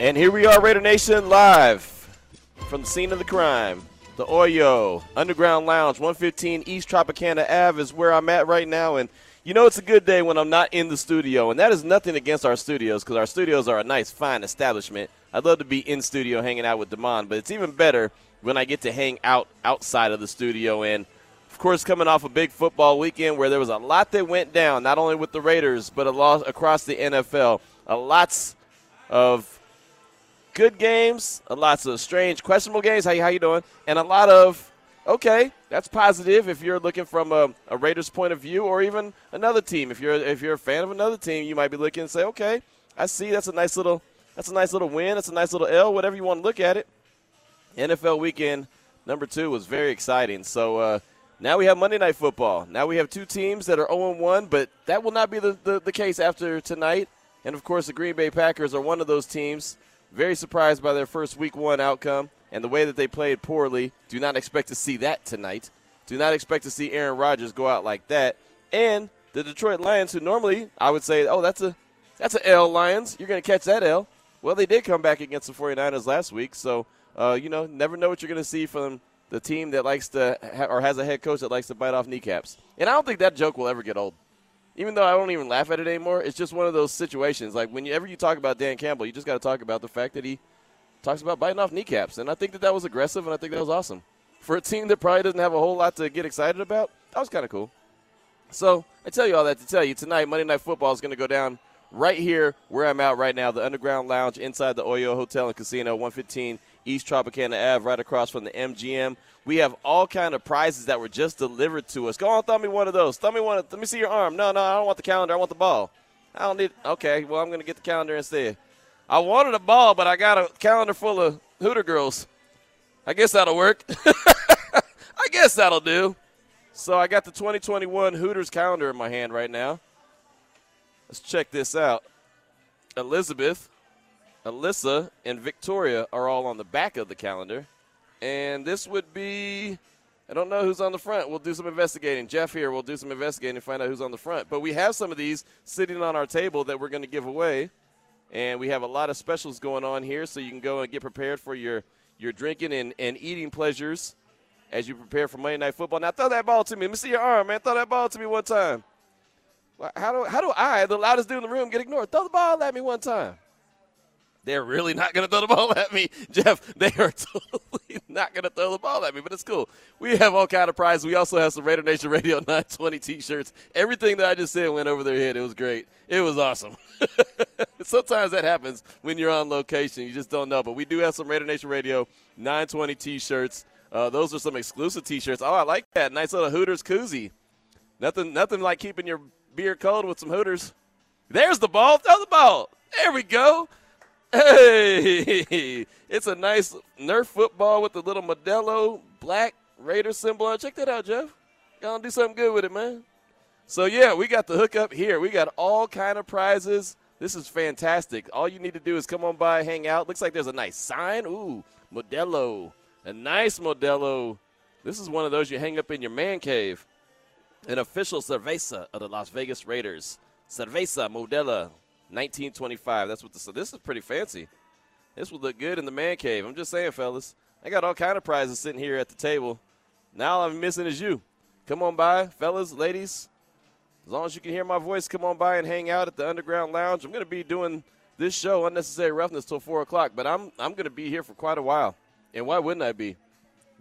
And here we are, Raider Nation, live from the scene of the crime. The Oyo Underground Lounge, 115 East Tropicana Ave is where I'm at right now. And you know it's a good day when I'm not in the studio. And that is nothing against our studios, because our studios are a nice, fine establishment. I'd love to be in studio hanging out with Damon, but it's even better when I get to hang out outside of the studio. And, of course, coming off a big football weekend where there was a lot that went down, not only with the Raiders but across the NFL, lots of good games, lots of strange, questionable games. How you doing? And a lot of, okay, that's positive if you're looking from a Raiders point of view, or even another team. If you're a fan of another team, you might be looking and say, okay, I see that's a nice little win, that's a nice little L, whatever you want to look at it. NFL weekend number 2 was very exciting. So now we have Monday Night Football. Now we have two teams that are 0-1, but that will not be the case after tonight. And of course, the Green Bay Packers are one of those teams. Very surprised by their first Week 1 outcome and the way that they played poorly. Do not expect to see that tonight. Do not expect to see Aaron Rodgers go out like that. And the Detroit Lions, who normally I would say, oh, that's an L, Lions. You're going to catch that L. Well, they did come back against the 49ers last week. So, never know what you're going to see from the team that likes to or has a head coach that likes to bite off kneecaps. And I don't think that joke will ever get old. Even though I don't even laugh at it anymore, it's just one of those situations. Like, whenever you talk about Dan Campbell, you just got to talk about the fact that he talks about biting off kneecaps. And I think that was aggressive, and I think that was awesome. For a team that probably doesn't have a whole lot to get excited about, that was kind of cool. So I tell you all that to tell you, tonight, Monday Night Football is going to go down right here where I'm at right now, the Underground Lounge inside the Oyo Hotel and Casino, 115 East Tropicana Ave, right across from the MGM. We have all kind of prizes that were just delivered to us. Go on, throw me one of those. Throw me one. Let me see your arm. No, I don't want the calendar. I want the ball. I don't need. Okay, well, I'm going to get the calendar instead. I wanted a ball, but I got a calendar full of Hooter girls. I guess that'll work. I guess that'll do. So I got the 2021 Hooters calendar in my hand right now. Let's check this out. Elizabeth, Alyssa, and Victoria are all on the back of the calendar. And this would be, I don't know who's on the front. We'll do some investigating. Jeff here will do some investigating and find out who's on the front. But we have some of these sitting on our table that we're going to give away. And we have a lot of specials going on here, so you can go and get prepared for your drinking and eating pleasures as you prepare for Monday Night Football. Now, throw that ball to me. Let me see your arm, man. Throw that ball to me one time. How do I, the loudest dude in the room, get ignored? Throw the ball at me one time. They're really not going to throw the ball at me, Jeff. They are totally not going to throw the ball at me, but it's cool. We have all kind of prizes. We also have some Raider Nation Radio 920 T-shirts. Everything that I just said went over their head. It was great. It was awesome. Sometimes that happens when you're on location. You just don't know. But we do have some Raider Nation Radio 920 T-shirts. Those are some exclusive T-shirts. Oh, I like that. Nice little Hooters koozie. Nothing like keeping your beer cold with some Hooters. There's the ball. Throw the ball. There we go. Hey, it's a nice Nerf football with the little Modelo black Raider symbol. Check that out, Jeff. Gonna do something good with it, man. So, yeah, we got the hookup here. We got all kind of prizes. This is fantastic. All you need to do is come on by, hang out. Looks like there's a nice sign. Ooh, Modelo. A nice Modelo. This is one of those you hang up in your man cave. An official cerveza of the Las Vegas Raiders. Cerveza Modelo. 1925. That's what the. So this is pretty fancy. This would look good in the man cave. I'm just saying, fellas. I got all kind of prizes sitting here at the table. Now all I'm missing is you. Come on by, fellas, ladies. As long as you can hear my voice, come on by and hang out at the Underground Lounge. I'm going to be doing this show, Unnecessary Roughness, till 4 o'clock, but I'm going to be here for quite a while. And why wouldn't I be?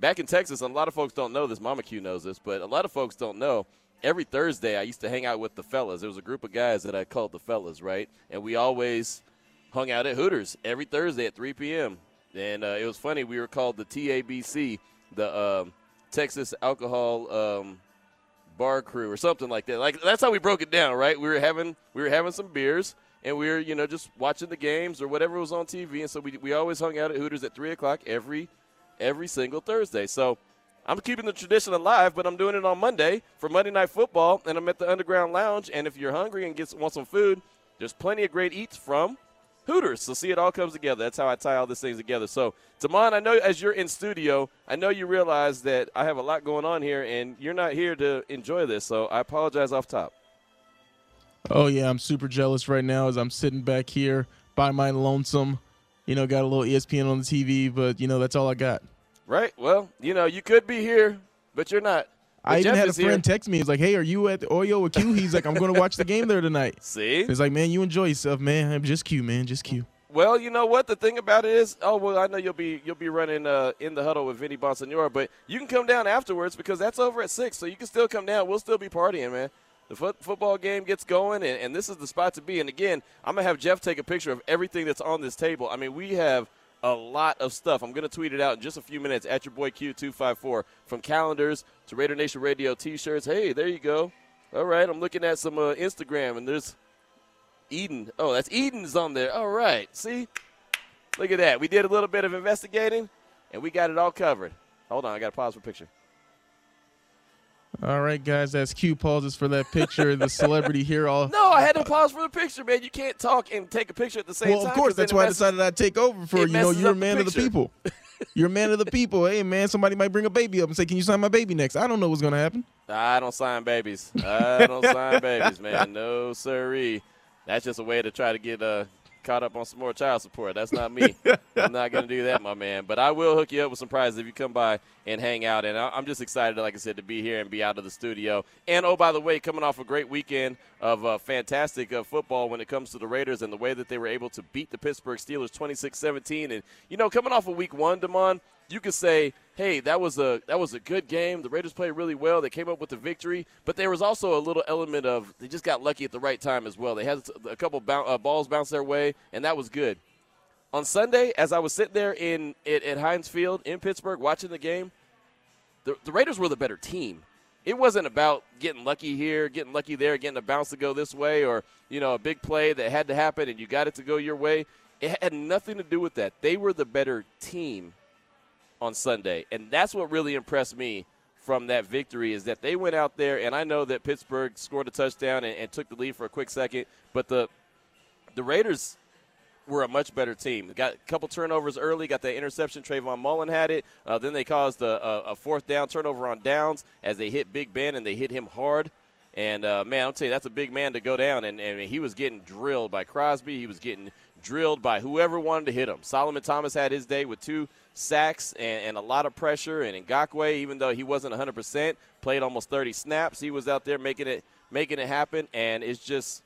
Back in Texas, a lot of folks don't know this. Mama Q knows this, but a lot of folks don't know. Every Thursday, I used to hang out with the fellas. There was a group of guys that I called the fellas, right? And we always hung out at Hooters every Thursday at 3 p.m. And it was funny. We were called the TABC, the Texas Alcohol Bar Crew, or something like that. Like, that's how we broke it down, right? We were having some beers, and we were just watching the games or whatever was on TV. And so we always hung out at Hooters at 3 o'clock every single Thursday. So I'm keeping the tradition alive, but I'm doing it on Monday for Monday Night Football, and I'm at the Underground Lounge. And if you're hungry and want some food, there's plenty of great eats from Hooters. So see, it all comes together. That's how I tie all these things together. So, Damon, I know as you're in studio, I know you realize that I have a lot going on here, and you're not here to enjoy this. So I apologize off top. Oh, yeah, I'm super jealous right now as I'm sitting back here by my lonesome you know, got a little ESPN on the TV, but, you know, that's all I got. Right. Well, you know, you could be here, but you're not. I even had a friend text me. He's like, hey, are you at the Oyo with Q? He's like, I'm going to watch the game there tonight. See? He's like, man, you enjoy yourself, man. I'm just Q, man. Just Q. Well, you know what? The thing about it is, oh, well, I know you'll be running in the huddle with Vinny Bonsignore, but you can come down afterwards because that's over at 6, so you can still come down. We'll still be partying, man. The football game gets going, and this is the spot to be. And, again, I'm going to have Jeff take a picture of everything that's on this table. I mean, we have – a lot of stuff. I'm going to tweet it out in just a few minutes at your boy Q254. From calendars to Raider Nation Radio T-shirts. Hey, there you go. All right, I'm looking at some Instagram, and there's Eden. Oh, that's Eden's on there. All right, see? Look at that. We did a little bit of investigating, and we got it all covered. Hold on, I got to pause for a picture. All right, guys, that's Q pauses for that picture. The celebrity here all. No, I had to pause for the picture, man. You can't talk and take a picture at the same time. Well, of course, that's why I decided I'd take over for you. You know, you're a man of the people. You're a man of the people. Hey, man, somebody might bring a baby up and say, can you sign my baby next? I don't know what's going to happen. I don't sign babies. I don't sign babies, man. No, sirree. That's just a way to try to get caught up on some more child support. That's not me. I'm not going to do that, my man. But I will hook you up with some prizes if you come by and hang out. And I'm just excited, like I said, to be here and be out of the studio. And, oh, by the way, coming off a great weekend of fantastic football when it comes to the Raiders and the way that they were able to beat the Pittsburgh Steelers 26-17. And, you know, coming off of Week 1, Damon, you could say, hey, that was a good game. The Raiders played really well. They came up with the victory. But there was also a little element of they just got lucky at the right time as well. They had a couple balls bounce their way, and that was good. On Sunday, as I was sitting there at Heinz Field in Pittsburgh watching the game, the Raiders were the better team. It wasn't about getting lucky here, getting lucky there, getting a bounce to go this way or, you know, a big play that had to happen and you got it to go your way. It had nothing to do with that. They were the better team on Sunday, and that's what really impressed me from that victory is that they went out there, and I know that Pittsburgh scored a touchdown and took the lead for a quick second, but the Raiders were a much better team. They got a couple turnovers early, got the interception. Trayvon Mullen had it. Then they caused a fourth down turnover on downs as they hit Big Ben, and they hit him hard. And, man, I'll tell you, that's a big man to go down, and he was getting drilled by Crosby. He was getting drilled by whoever wanted to hit him. Solomon Thomas had his day with 2 sacks and a lot of pressure, and Ngakwe, even though he wasn't 100%, played almost 30 snaps. He was out there making it happen, and it's just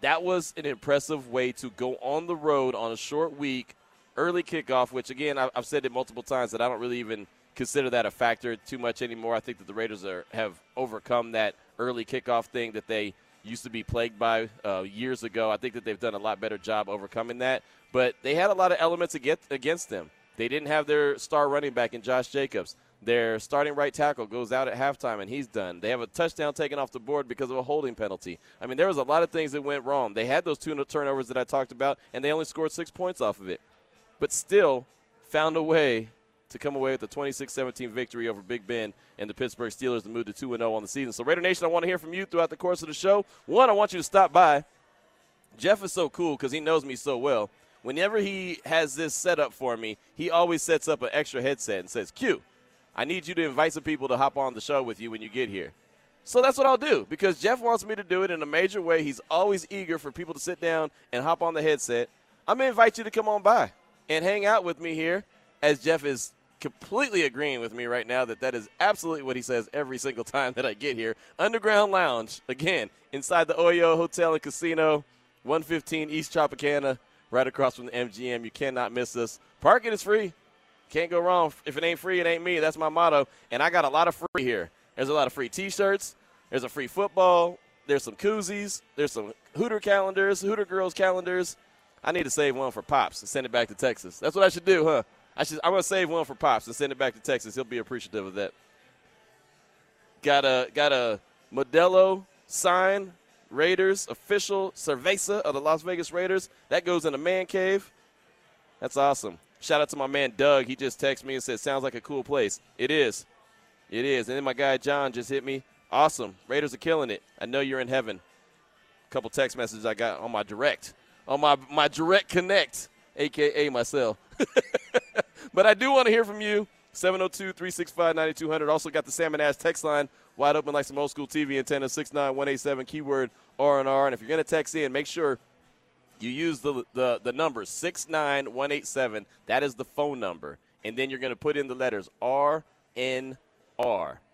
that was an impressive way to go on the road on a short week, early kickoff, which, again, I've said it multiple times that I don't really even consider that a factor too much anymore. I think that the Raiders have overcome that early kickoff thing that they used to be plagued by years ago. I think that they've done a lot better job overcoming that. But they had a lot of elements against them. They didn't have their star running back in Josh Jacobs. Their starting right tackle goes out at halftime, and he's done. They have a touchdown taken off the board because of a holding penalty. I mean, there was a lot of things that went wrong. They had those 2 turnovers that I talked about, and they only scored 6 points off of it. But still found a way to come away with a 26-17 victory over Big Ben and the Pittsburgh Steelers to move to 2-0 on the season. So, Raider Nation, I want to hear from you throughout the course of the show. One, I want you to stop by. Jeff is so cool because he knows me so well. Whenever he has this set up for me, he always sets up an extra headset and says, Q, I need you to invite some people to hop on the show with you when you get here. So that's what I'll do because Jeff wants me to do it in a major way. He's always eager for people to sit down and hop on the headset. I'm going to invite you to come on by and hang out with me here as Jeff is completely agreeing with me right now that is absolutely what he says every single time that I get here. Underground Lounge, again, inside the Oyo Hotel and Casino, 115 East Tropicana, right across from the MGM. You cannot miss us. Parking is free. Can't go wrong. If it ain't free, it ain't me. That's my motto. And I got a lot of free here. There's a lot of free T-shirts. There's a free football. There's some koozies. There's some Hooter calendars, Hooter girls calendars. I need to save one for Pops and send it back to Texas. That's what I should do, huh? I'm going to save one for Pops and send it back to Texas. He'll be appreciative of that. Got a Modelo sign, Raiders, official cerveza of the Las Vegas Raiders. That goes in a man cave. That's awesome. Shout out to my man Doug. He just texted me and said, sounds like a cool place. It is. It is. And then my guy John just hit me. Awesome. Raiders are killing it. I know you're in heaven. A couple text messages I got on my direct. On my direct connect, a.k.a. myself. But I do want to hear from you, 702-365-9200. Also got the Salmonash text line wide open like some old-school TV antenna, 69187, keyword R&R. And if you're going to text in, make sure You use the number 69187. That is the phone number. And then you're going to put in the letters RNR.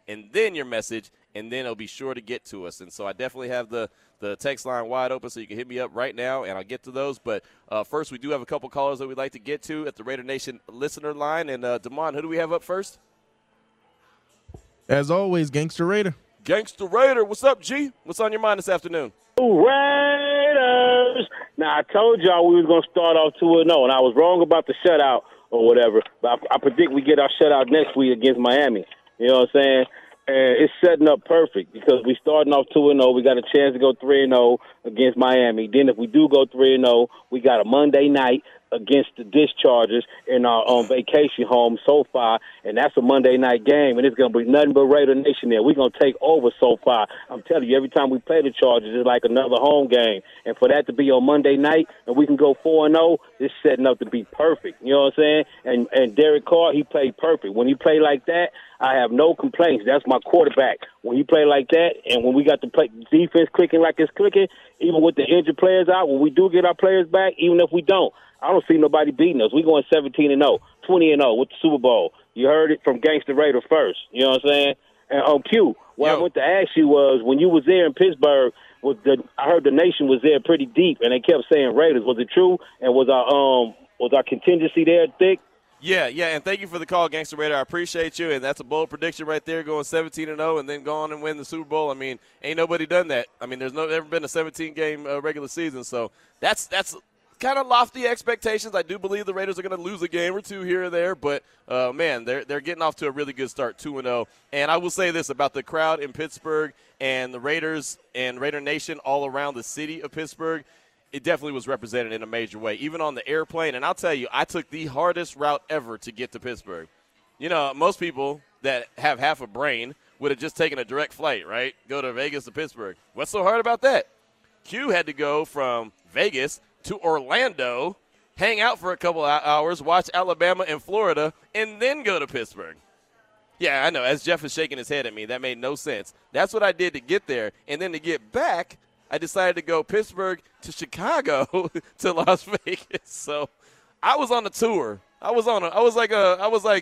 And then your message, and then it'll be sure to get to us. And so I definitely have the text line wide open, so you can hit me up right now, and I'll get to those. But first, we do have a couple callers that we'd like to get to at the Raider Nation listener line. And, Damon, who do we have up first? As always, Gangster Raider. Gangster Raider. What's up, G? What's on your mind this afternoon? Raiders. Now, I told y'all we was going to start off 2-0, and I was wrong about the shutout or whatever. But I predict we get our shutout next week against Miami. You know what I'm saying? And it's setting up perfect because we starting off 2-0. We got a chance to go 3-0 against Miami. Then if we do go 3-0, we got a Monday night against the Dischargers in our vacation home, SoFi, and that's a Monday night game, and it's going to be nothing but Raider Nation there. We're going to take over SoFi. I'm telling you, every time we play the Chargers, it's like another home game, and for that to be on Monday night and we can go 4-0, it's setting up to be perfect. You know what I'm saying? And Derek Carr, he played perfect. When he played like that, I have no complaints. That's my quarterback. When you play like that, and when we got the play defense clicking like it's clicking, even with the injured players out, when we do get our players back, even if we don't, I don't see nobody beating us. We're going 17-0, 20-0 with the Super Bowl. You heard it from Gangster Raider first. You know what I'm saying? And on Q, what I went to ask you was, when you was there in Pittsburgh, I heard the nation was there pretty deep, and they kept saying Raiders. Was it true? And was our contingency there thick? Yeah, and thank you for the call, Gangster Raider. I appreciate you, and that's a bold prediction right there, going 17-0 and then go on and win the Super Bowl. I mean, ain't nobody done that. I mean, there's never been a 17-game regular season, so that's kind of lofty expectations. I do believe the Raiders are going to lose a game or two here or there, but, man, they're getting off to a really good start, 2-0. And I will say this about the crowd in Pittsburgh and the Raiders and Raider Nation all around the city of Pittsburgh. It definitely was represented in a major way, even on the airplane. And I'll tell you, I took the hardest route ever to get to Pittsburgh. You know, most people that have half a brain would have just taken a direct flight, right? Go to Vegas to Pittsburgh. What's so hard about that? Q had to go from Vegas to Orlando, hang out for a couple of hours, watch Alabama and Florida, and then go to Pittsburgh. Yeah, I know. As Jeff is shaking his head at me, that made no sense. That's what I did to get there. And then to get back, I decided to go Pittsburgh to Chicago to Las Vegas. So I was on a tour. I was like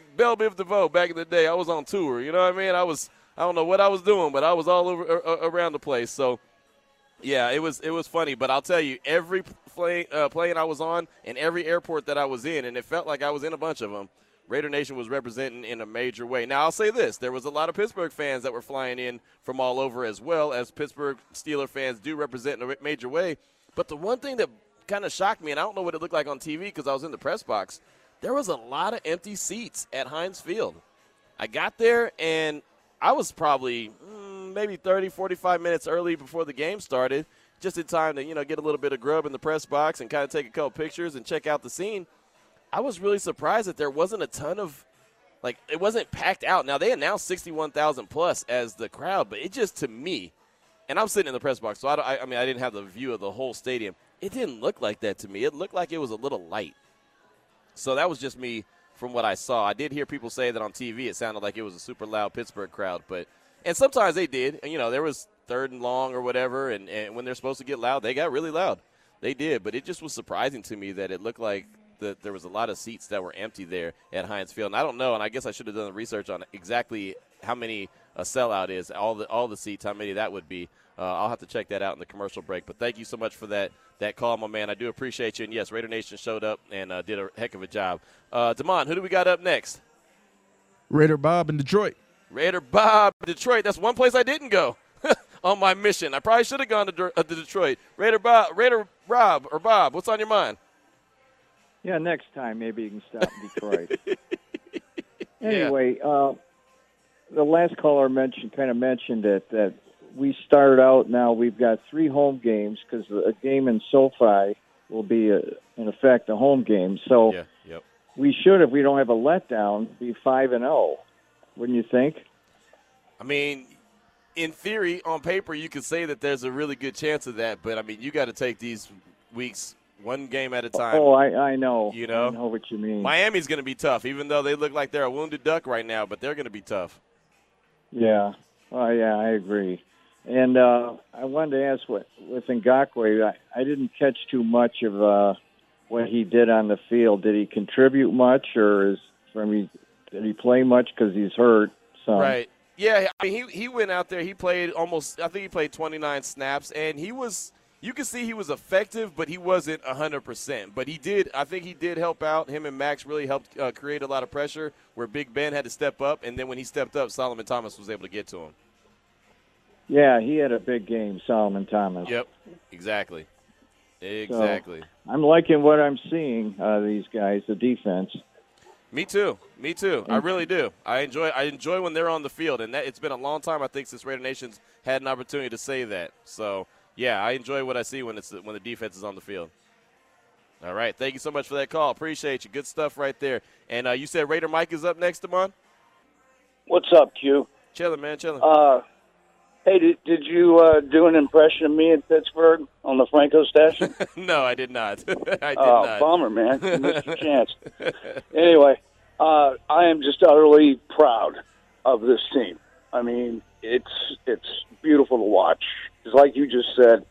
Belle Biv DeVoe back in the day. I was on tour. You know what I mean? I don't know what I was doing, but I was all over around the place. So, yeah, it was funny. But I'll tell you, every plane I was on and every airport that I was in, and it felt like I was in a bunch of them, Raider Nation was representing in a major way. Now, I'll say this. There was a lot of Pittsburgh fans that were flying in from all over as well, as Pittsburgh Steelers fans do represent in a major way. But the one thing that kind of shocked me, and I don't know what it looked like on TV because I was in the press box, there was a lot of empty seats at Heinz Field. I got there, and I was probably maybe 30, 45 minutes early before the game started, just in time to, get a little bit of grub in the press box and kind of take a couple pictures and check out the scene. I was really surprised that there wasn't a ton of, it wasn't packed out. Now, they announced 61,000 plus as the crowd, but it just, to me, and I'm sitting in the press box, so I didn't have the view of the whole stadium. It didn't look like that to me. It looked like it was a little light. So that was just me from what I saw. I did hear people say that on TV it sounded like it was a super loud Pittsburgh crowd, but and sometimes they did. And, there was third and long or whatever, and when they're supposed to get loud, they got really loud. They did, but it just was surprising to me that it looked like that there was a lot of seats that were empty there at Heinz Field. And I don't know, and I guess I should have done the research on exactly how many a sellout is, all the seats, how many that would be. I'll have to check that out in the commercial break. But thank you so much for that call, my man. I do appreciate you. And, yes, Raider Nation showed up and did a heck of a job. Damon, who do we got up next? Raider Bob in Detroit. Raider Bob in Detroit. That's one place I didn't go on my mission. I probably should have gone to Detroit. Raider Bob, what's on your mind? Yeah, next time maybe you can stop in Detroit. Anyway, the last caller mentioned it, that we started out now. We've got three home games because a game in SoFi will be, in effect, a home game. So we should, if we don't have a letdown, be 5-0, wouldn't you think? I mean, in theory, on paper, you could say that there's a really good chance of that. But, I mean, you got to take these weeks one game at a time. Oh, I know. I know what you mean. Miami's going to be tough, even though they look like they're a wounded duck right now, but they're going to be tough. Yeah. Oh, yeah, I agree. And I wanted to ask, with Ngakwe, I didn't catch too much of what he did on the field. Did he contribute much, or did he play much because he's hurt? So. Right. Yeah, I mean, he went out there. He played I think he played 29 snaps, and he was – you could see he was effective, but he wasn't 100%. But I think he did help out. Him and Max really helped create a lot of pressure where Big Ben had to step up, and then when he stepped up, Solomon Thomas was able to get to him. Yeah, he had a big game, Solomon Thomas. Yep, exactly. So, I'm liking what I'm seeing, these guys, the defense. Me too. I really do. I enjoy when they're on the field, and it's been a long time, I think, since Raider Nation's had an opportunity to say that. So, yeah, I enjoy what I see when the defense is on the field. All right, thank you so much for that call. Appreciate you. Good stuff right there. And you said Raider Mike is up next, Damon? What's up, Q? Chilling, man, chilling. Hey, did you do an impression of me in Pittsburgh on the Franco station? No, I did not. I did not. Bummer, man. You missed your chance. Anyway, I am just utterly proud of this team. I mean, it's beautiful to watch. It's like you just said,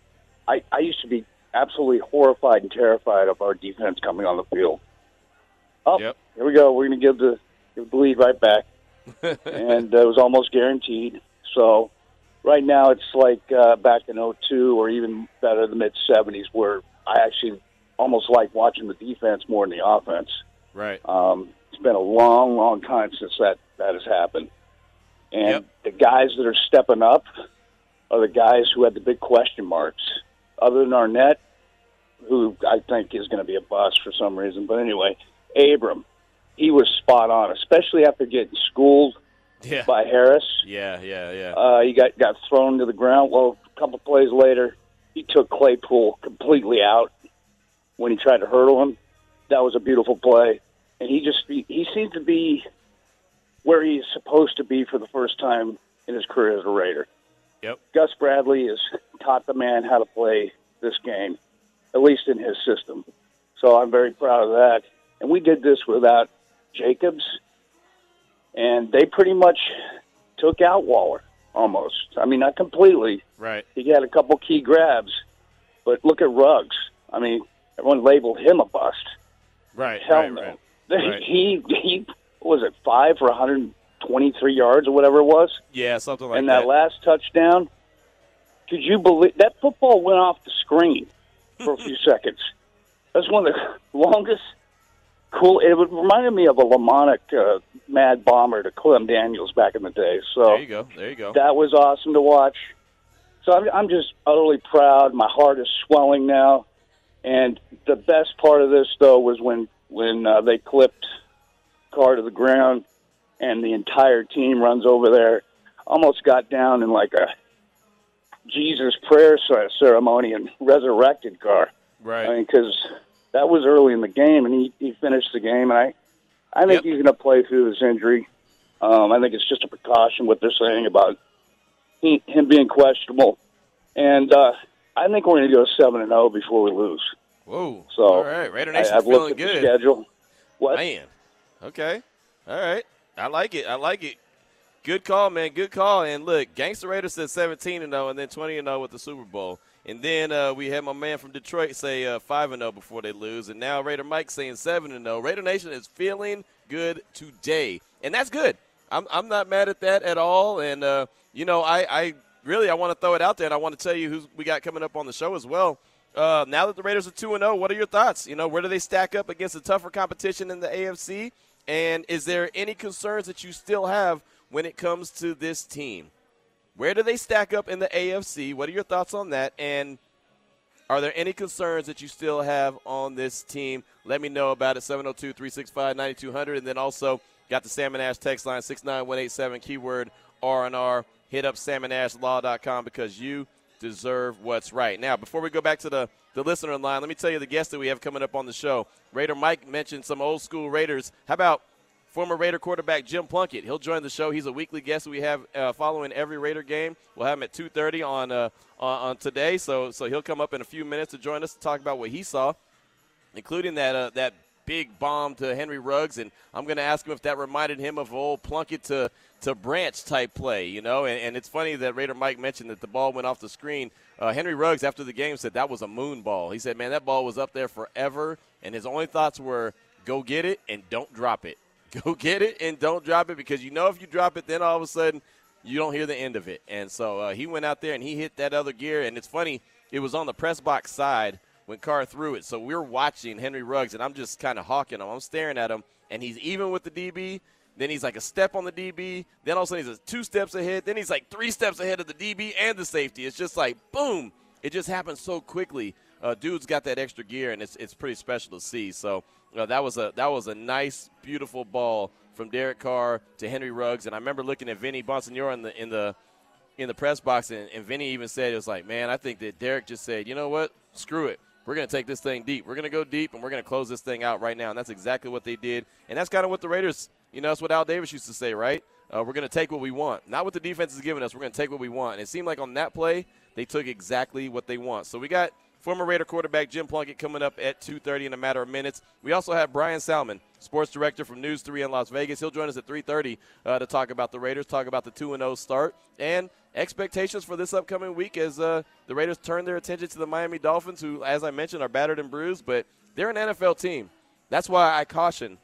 I used to be absolutely horrified and terrified of our defense coming on the field. Oh, yep. Here we go. We're going to give the lead right back. And it was almost guaranteed. So... right now, it's like back in 2002 or even better, the mid-'70s, where I actually almost like watching the defense more than the offense. Right. It's been a long, long time since that has happened. And the guys that are stepping up are the guys who had the big question marks. Other than Arnette, who I think is going to be a bust for some reason. But anyway, Abram, he was spot on, especially after getting schooled. Yeah. By Harris. Yeah. He got thrown to the ground. Well, a couple plays later, he took Claypool completely out when he tried to hurdle him. That was a beautiful play. And he seemed to be where he's supposed to be for the first time in his career as a Raider. Yep. Gus Bradley has taught the man how to play this game, at least in his system. So I'm very proud of that. And we did this without Jacobs. And they pretty much took out Waller, almost. I mean, not completely. Right. He had a couple key grabs. But look at Ruggs. I mean, everyone labeled him a bust. Right. Hell no. Right. He was at 5 for 123 yards or whatever it was? Yeah, something like that. And that last touchdown, could you believe that football went off the screen for a few seconds? That's one of the longest... Cool. It reminded me of a Lamonic mad bomber to Clem Daniels back in the day. So there you go. That was awesome to watch. So I'm just utterly proud. My heart is swelling now. And the best part of this, though, was when they clipped Carr to the ground and the entire team runs over there. Almost got down in like a Jesus prayer ceremony and resurrected Carr. Right. I mean, because... that was early in the game, and he finished the game. And I think he's going to play through this injury. I think it's just a precaution, what they're saying about him being questionable. And I think we're going to go 7-0 before we lose. Whoa. So, all right. Raider Nation's feeling good. I've looked at the schedule. What? Man. Okay. All right. I like it. Good call, man. Good call. And, look, Gangster Raider said 17-0 and then 20-0 with the Super Bowl. And then we had my man from Detroit say 5-0 before they lose. And now Raider Mike saying 7-0. Raider Nation is feeling good today. And that's good. I'm not mad at that at all. And, you know, I really want to throw it out there, and I want to tell you who we got coming up on the show as well. Now that the Raiders are 2-0, what are your thoughts? You know, where do they stack up against the tougher competition in the AFC? And is there any concerns that you still have when it comes to this team? Where do they stack up in the AFC? What are your thoughts on that? And are there any concerns that you still have on this team? Let me know about it, 702-365-9200. And then also got the Salmon Ash text line, 69187, keyword R&R. Hit up salmonashlaw.com because you deserve what's right. Now, before we go back to the listener line, let me tell you the guest that we have coming up on the show. Raider Mike mentioned some old school Raiders. How about former Raider quarterback Jim Plunkett? He'll join the show. He's a weekly guest we have following every Raider game. We'll have him at 2:30 on today, so he'll come up in a few minutes to join us to talk about what he saw, including that big bomb to Henry Ruggs, and I'm going to ask him if that reminded him of old Plunkett to Branch type play, you know. And it's funny that Raider Mike mentioned that the ball went off the screen. Henry Ruggs, after the game, said that was a moon ball. He said, man, that ball was up there forever, and his only thoughts were go get it and don't drop it. Go get it and don't drop it, because you know if you drop it, then all of a sudden you don't hear the end of it. And so he went out there and he hit that other gear, and it's funny, it was on the press box side when Carr threw it. So we're watching Henry Ruggs, and I'm just kind of hawking him. I'm staring at him, and he's even with the DB. Then he's like a step on the DB. Then all of a sudden he's 2 steps ahead. Then he's like 3 steps ahead of the DB and the safety. It's just like, boom, it just happens so quickly. Dude's got that extra gear, and it's pretty special to see. So that was a nice, beautiful ball from Derek Carr to Henry Ruggs. And I remember looking at Vinny Bonsignore in the press box, and Vinny even said, it was like, man, I think that Derek just said, you know what, screw it. We're going to take this thing deep. We're going to go deep, and we're going to close this thing out right now. And that's exactly what they did. And that's kind of what the Raiders, you know, that's what Al Davis used to say, right? We're going to take what we want. Not what the defense is giving us. We're going to take what we want. And it seemed like on that play, they took exactly what they want. So we got former Raider quarterback Jim Plunkett coming up at 2:30 in a matter of minutes. We also have Brian Salmon, sports director from News 3 in Las Vegas. He'll join us at 3:30 to talk about the Raiders, talk about the 2-0 start, and expectations for this upcoming week as the Raiders turn their attention to the Miami Dolphins, who, as I mentioned, are battered and bruised, but they're an NFL team. That's why I caution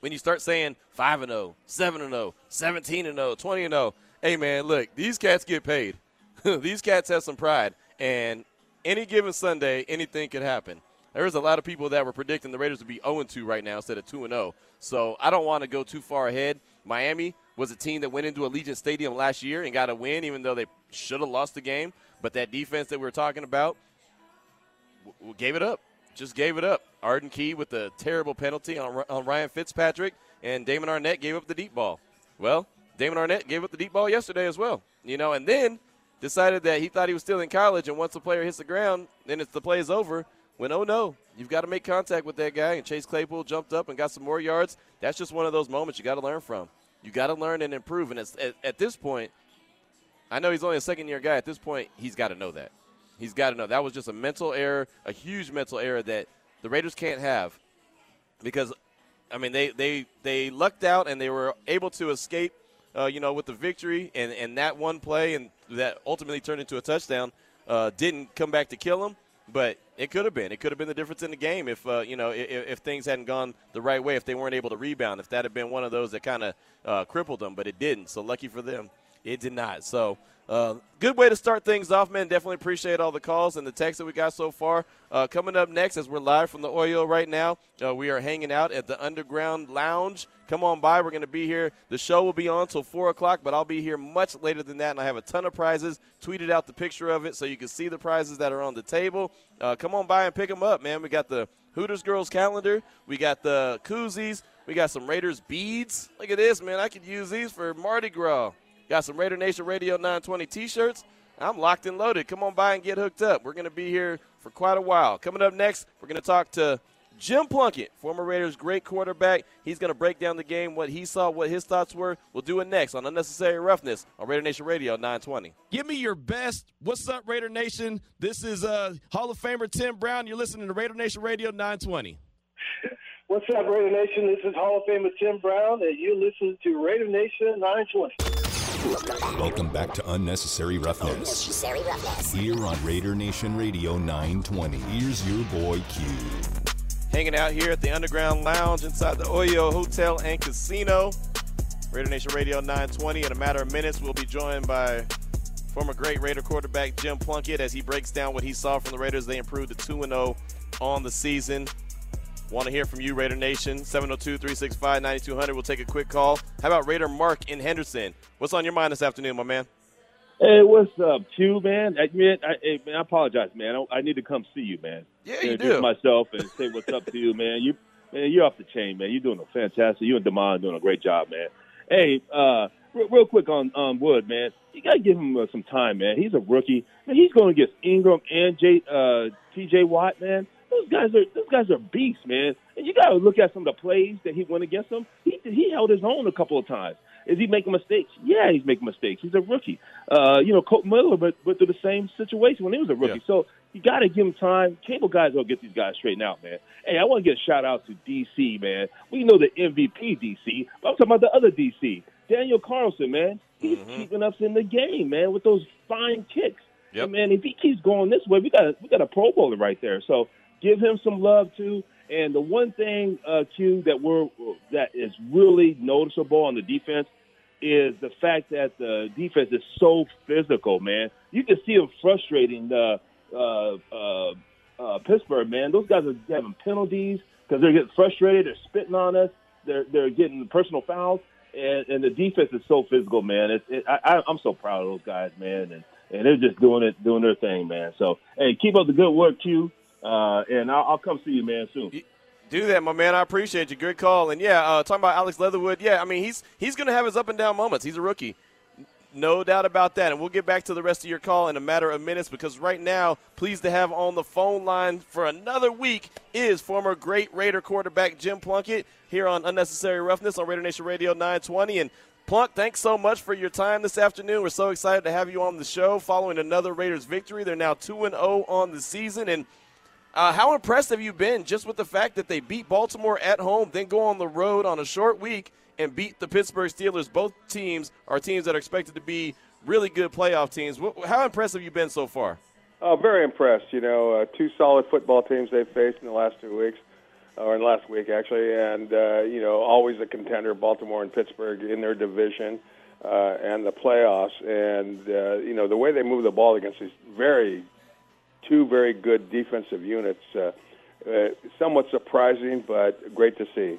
when you start saying 5-0, 7-0, 17-0, 20-0, hey, man, look, these cats get paid. These cats have some pride, and any given Sunday, anything could happen. There was a lot of people that were predicting the Raiders would be 0-2 right now instead of 2-0. So I don't want to go too far ahead. Miami was a team that went into Allegiant Stadium last year and got a win, even though they should have lost the game. But that defense that we were talking about gave it up, just gave it up. Arden Key with a terrible penalty on Ryan Fitzpatrick, and Damon Arnette gave up the deep ball. Well, Damon Arnette gave up the deep ball yesterday as well, you know, and then decided that he thought he was still in college, and once the player hits the ground, then the play is over. When, oh, no, you've got to make contact with that guy, and Chase Claypool jumped up and got some more yards. That's just one of those moments you got to learn from. You got to learn and improve. And it's, at this point, I know he's only a second-year guy. At this point, he's got to know that. He's got to know. That was just a mental error, a huge mental error that the Raiders can't have because, I mean, they lucked out and they were able to escape, you know, with the victory. And that one play and that ultimately turned into a touchdown didn't come back to kill him. But it could have been. It could have been the difference in the game if, you know, if things hadn't gone the right way, if they weren't able to rebound, if that had been one of those that kind of crippled them. But it didn't. So lucky for them, it did not. So good way to start things off, man. Definitely appreciate all the calls and the texts that we got so far. Coming up next, as we're live from the Oyo right now, we are hanging out at the Underground Lounge. Come on by. We're going to be here. The show will be on until 4 o'clock, but I'll be here much later than that, and I have a ton of prizes. Tweeted out the picture of it so you can see the prizes that are on the table. Come on by and pick them up, man. We got the Hooters Girls calendar. We got the koozies. We got some Raiders beads. Look at this, man. I could use these for Mardi Gras. Got some Raider Nation Radio 920 T-shirts. I'm locked and loaded. Come on by and get hooked up. We're going to be here for quite a while. Coming up next, we're going to talk to Jim Plunkett, former Raiders great quarterback. He's going to break down the game, what he saw, what his thoughts were. We'll do it next on Unnecessary Roughness on Raider Nation Radio 920. Give me your best. What's up, Raider Nation? This is Hall of Famer Tim Brown. You're listening to Raider Nation Radio 920. What's up, Raider Nation? This is Hall of Famer Tim Brown, and you're listening to Raider Nation 920. Welcome back to Unnecessary Roughness. Unnecessary Roughness. Here on Raider Nation Radio 920. Here's your boy Q. Hanging out here at the Underground Lounge inside the Oyo Hotel and Casino. Raider Nation Radio 920. In a matter of minutes, we'll be joined by former great Raider quarterback Jim Plunkett as he breaks down what he saw from the Raiders. They improved to 2-0 on the season. Want to hear from you, Raider Nation. 702-365-9200. We'll take a quick call. How about Raider Mark in Henderson? What's on your mind this afternoon, my man? Hey, what's up, Q, man? I apologize, man. I need to come see you, man. Yeah, you do. Myself and say what's up to you, man. You're off the chain, man. You're doing a fantastic. You and Damon doing a great job, man. Hey, real quick on Wood, man. You got to give him some time, man. He's a rookie. Man, he's going against Ingram and T.J. Watt, man. Those guys are beasts, man. And you got to look at some of the plays that he went against them. He held his own a couple of times. Is he making mistakes? Yeah, he's making mistakes. He's a rookie. Colt Miller went through the same situation when he was a rookie. Yeah. So You got to give him time. Cable guys don't get these guys straightened out, man. Hey, I want to get a shout-out to D.C., man. We know the MVP, D.C., but I'm talking about the other D.C., Daniel Carlson, man. He's keeping us in the game, man, with those fine kicks. Yep. And, man, if he keeps going this way, we got a Pro Bowler right there. So give him some love, too. And the one thing, Q, that is really noticeable on the defense is the fact that the defense is so physical, man. You can see them frustrating Pittsburgh, man. Those guys are having penalties because they're getting frustrated. They're spitting on us. They're getting personal fouls. And the defense is so physical, man. I'm so proud of those guys, man. And they're just doing their thing, man. So, hey, keep up the good work, Q. And I'll come see you, man, soon. Do that, my man. I appreciate you. Good call. And, yeah, talking about Alex Leatherwood, yeah, I mean, he's going to have his up-and-down moments. He's a rookie. No doubt about that. And we'll get back to the rest of your call in a matter of minutes because right now, pleased to have on the phone line for another week is former great Raider quarterback Jim Plunkett here on Unnecessary Roughness on Raider Nation Radio 920. And, Plunk, thanks so much for your time this afternoon. We're so excited to have you on the show following another Raiders victory. They're now 2-0 on the season. And how impressed have you been just with the fact that they beat Baltimore at home, then go on the road on a short week and beat the Pittsburgh Steelers? Both teams are teams that are expected to be really good playoff teams. How impressed have you been so far? Very impressed. You know, two solid football teams they've faced in the last 2 weeks, or in the last week actually, and, you know, always a contender, Baltimore and Pittsburgh in their division and the playoffs. And, you know, the way they move the ball against these two very good defensive units, somewhat surprising but great to see.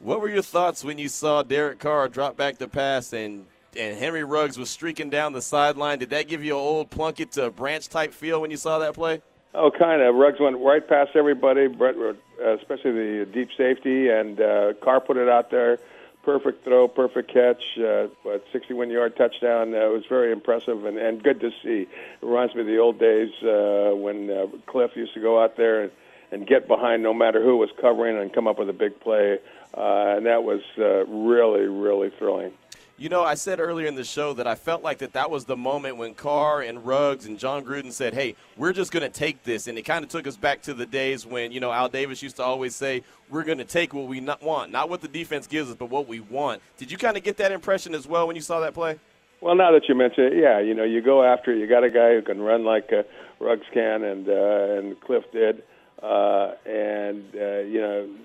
What were your thoughts when you saw Derek Carr drop back the pass and Henry Ruggs was streaking down the sideline? Did that give you an old Plunkett to Branch-type feel when you saw that play? Oh, kind of. Ruggs went right past everybody, especially the deep safety, and Carr put it out there. Perfect throw, perfect catch, but 61-yard touchdown. It was very impressive and good to see. It reminds me of the old days when Cliff used to go out there and get behind no matter who was covering and come up with a big play, and that was really, really thrilling. You know, I said earlier in the show that I felt like that was the moment when Carr and Ruggs and John Gruden said, hey, we're just going to take this. And it kind of took us back to the days when, you know, Al Davis used to always say, we're going to take what we want, not what the defense gives us, but what we want. Did you kind of get that impression as well when you saw that play? Well, now that you mention it, yeah, you know, you go after it. You got a guy who can run like Ruggs can and Cliff did. You know,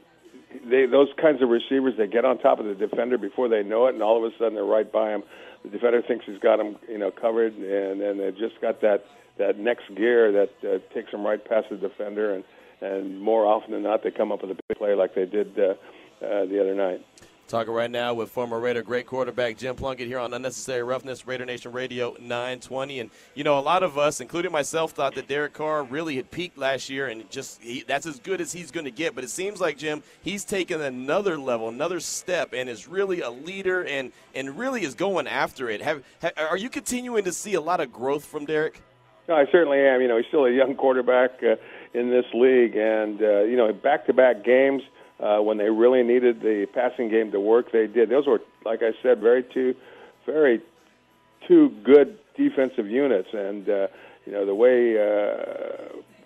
those kinds of receivers, they get on top of the defender before they know it, and all of a sudden they're right by him. The defender thinks he's got him, you know, covered, and they just got that next gear that takes them right past the defender, and more often than not they come up with a big play like they did the other night. Talking right now with former Raider great quarterback Jim Plunkett here on Unnecessary Roughness, Raider Nation Radio 920. And, you know, a lot of us, including myself, thought that Derek Carr really had peaked last year and that's as good as he's going to get. But it seems like, Jim, he's taken another level, another step, and is really a leader and really is going after it. Are you continuing to see a lot of growth from Derek? No, I certainly am. You know, he's still a young quarterback in this league. And, you know, back-to-back games, when they really needed the passing game to work, they did. Those were, like I said, very two good defensive units. And, you know, the way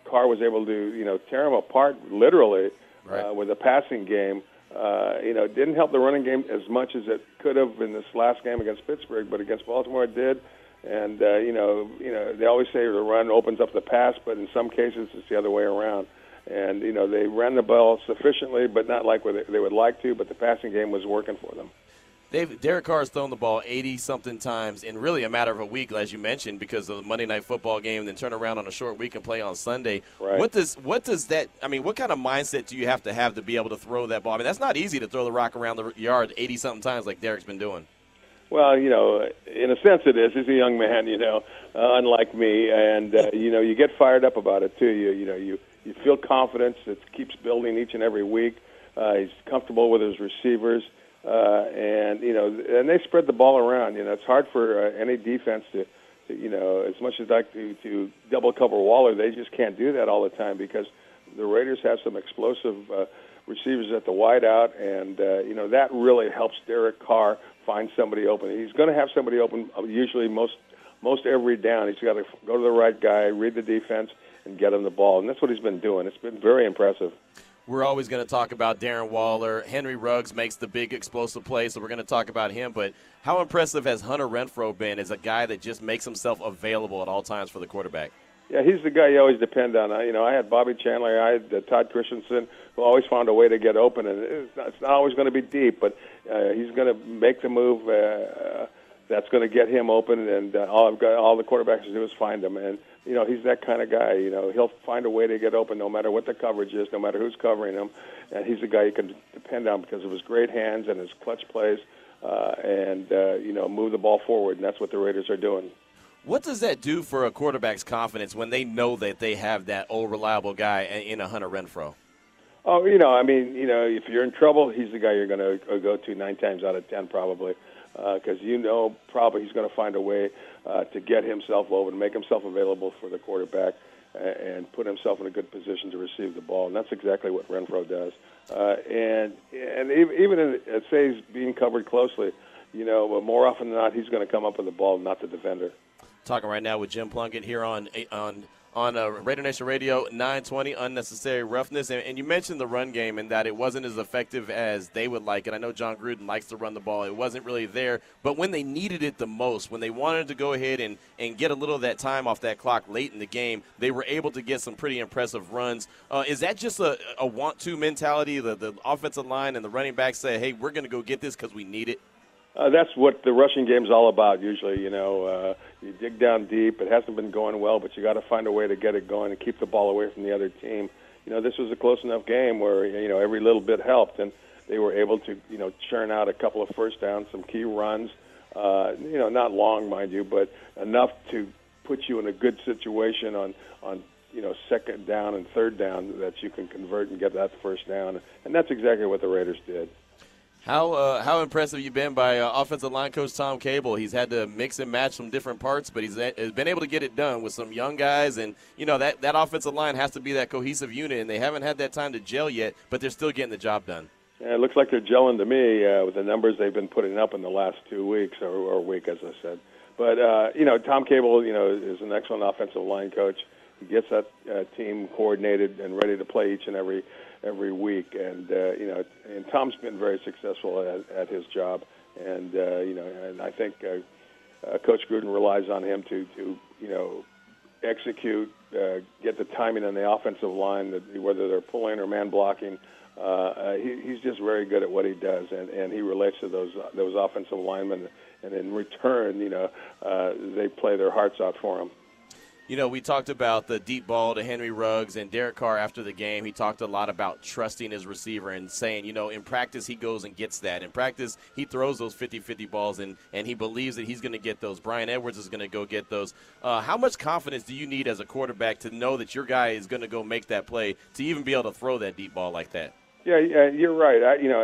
Carr was able to, you know, tear them apart literally right. With a passing game, you know, it didn't help the running game as much as it could have in this last game against Pittsburgh, but against Baltimore it did. And, you know, they always say the run opens up the pass, but in some cases it's the other way around. And, you know, they ran the ball sufficiently, but not like they would like to, but the passing game was working for them. Derek Carr has thrown the ball 80-something times in really a matter of a week, as you mentioned, because of the Monday night football game, then turn around on a short week and play on Sunday. Right. What does that – I mean, what kind of mindset do you have to be able to throw that ball? I mean, that's not easy to throw the rock around the yard 80-something times like Derek's been doing. Well, you know, in a sense it is. He's a young man, you know, unlike me. And, you know, you get fired up about it, too. You feel confidence. It keeps building each and every week. He's comfortable with his receivers, and you know, and they spread the ball around. You know, it's hard for any defense to you know, as much as I to double cover Waller. They just can't do that all the time because the Raiders have some explosive receivers at the wideout, and you know, that really helps Derek Carr find somebody open. He's going to have somebody open usually most every down. He's got to go to the right guy, read the defense. and get him the ball. And that's what he's been doing. It's been very impressive. We're always going to talk about Darren Waller. Henry Ruggs makes the big explosive play, so we're going to talk about him. But how impressive has Hunter Renfrow been as a guy that just makes himself available at all times for the quarterback? Yeah, he's the guy you always depend on. I had Bobby Chandler, I had Todd Christensen, who always found a way to get open. And it's not always going to be deep, but he's going to make the move that's going to get him open. And all the quarterbacks do is find him. And he's that kind of guy. He'll find a way to get open no matter what the coverage is, no matter who's covering him. And he's a guy you can depend on because of his great hands and his clutch plays and move the ball forward. And that's what the Raiders are doing. What does that do for a quarterback's confidence when they know that they have that old reliable guy in a Hunter Renfrow? Oh, if you're in trouble, he's the guy you're going to go to 9 times out of 10 probably. Because probably he's going to find a way to get himself over and make himself available for the quarterback and put himself in a good position to receive the ball. And that's exactly what Renfrow does. And even if, say, he's being covered closely, more often than not, he's going to come up with the ball, not the defender. Talking right now with Jim Plunkett here on Raider Nation Radio 920, Unnecessary Roughness. And you mentioned the run game and that it wasn't as effective as they would like it. I know John Gruden likes to run the ball. It wasn't really there. But when they needed it the most, when they wanted to go ahead and get a little of that time off that clock late in the game, they were able to get some pretty impressive runs. Is that just a want-to mentality, the offensive line and the running back say, hey, we're going to go get this because we need it? That's what the rushing game's all about usually, you dig down deep. It hasn't been going well, but you got to find a way to get it going and keep the ball away from the other team. This was a close enough game where, every little bit helped, and they were able to, churn out a couple of first downs, some key runs, not long, mind you, but enough to put you in a good situation on second down and third down that you can convert and get that first down. And that's exactly what the Raiders did. How impressive have you been by offensive line coach Tom Cable? He's had to mix and match some different parts, but he's been able to get it done with some young guys. And, that offensive line has to be that cohesive unit, and they haven't had that time to gel yet, but they're still getting the job done. Yeah, it looks like they're gelling to me with the numbers they've been putting up in the last 2 weeks or week, as I said. But, Tom Cable, is an excellent offensive line coach. He gets that team coordinated and ready to play each and every week, and and Tom's been very successful at his job, and and I think Coach Gruden relies on him to execute, get the timing on the offensive line, whether they're pulling or man blocking. He's just very good at what he does, and he relates to those offensive linemen, and in return, they play their hearts out for him. We talked about the deep ball to Henry Ruggs and Derek Carr after the game. He talked a lot about trusting his receiver and saying, in practice he goes and gets that. In practice he throws those 50-50 balls and he believes that he's going to get those. Brian Edwards is going to go get those. How much confidence do you need as a quarterback to know that your guy is going to go make that play to even be able to throw that deep ball like that? Yeah, you're right.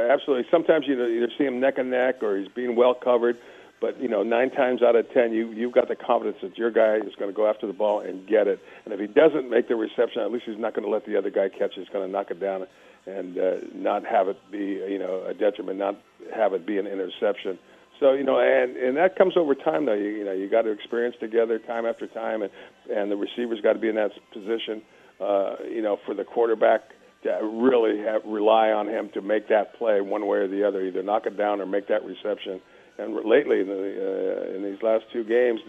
Absolutely. Sometimes you either see him neck and neck or he's being well covered. But, 9 times out of 10, you've got the confidence that your guy is going to go after the ball and get it. And if he doesn't make the reception, at least he's not going to let the other guy catch it. He's going to knock it down and not have it be, a detriment, not have it be an interception. So, and that comes over time, though. You got to experience together time after time, and the receiver's got to be in that position, for the quarterback to really rely on him to make that play one way or the other, either knock it down or make that reception. And lately, in these last 2 games,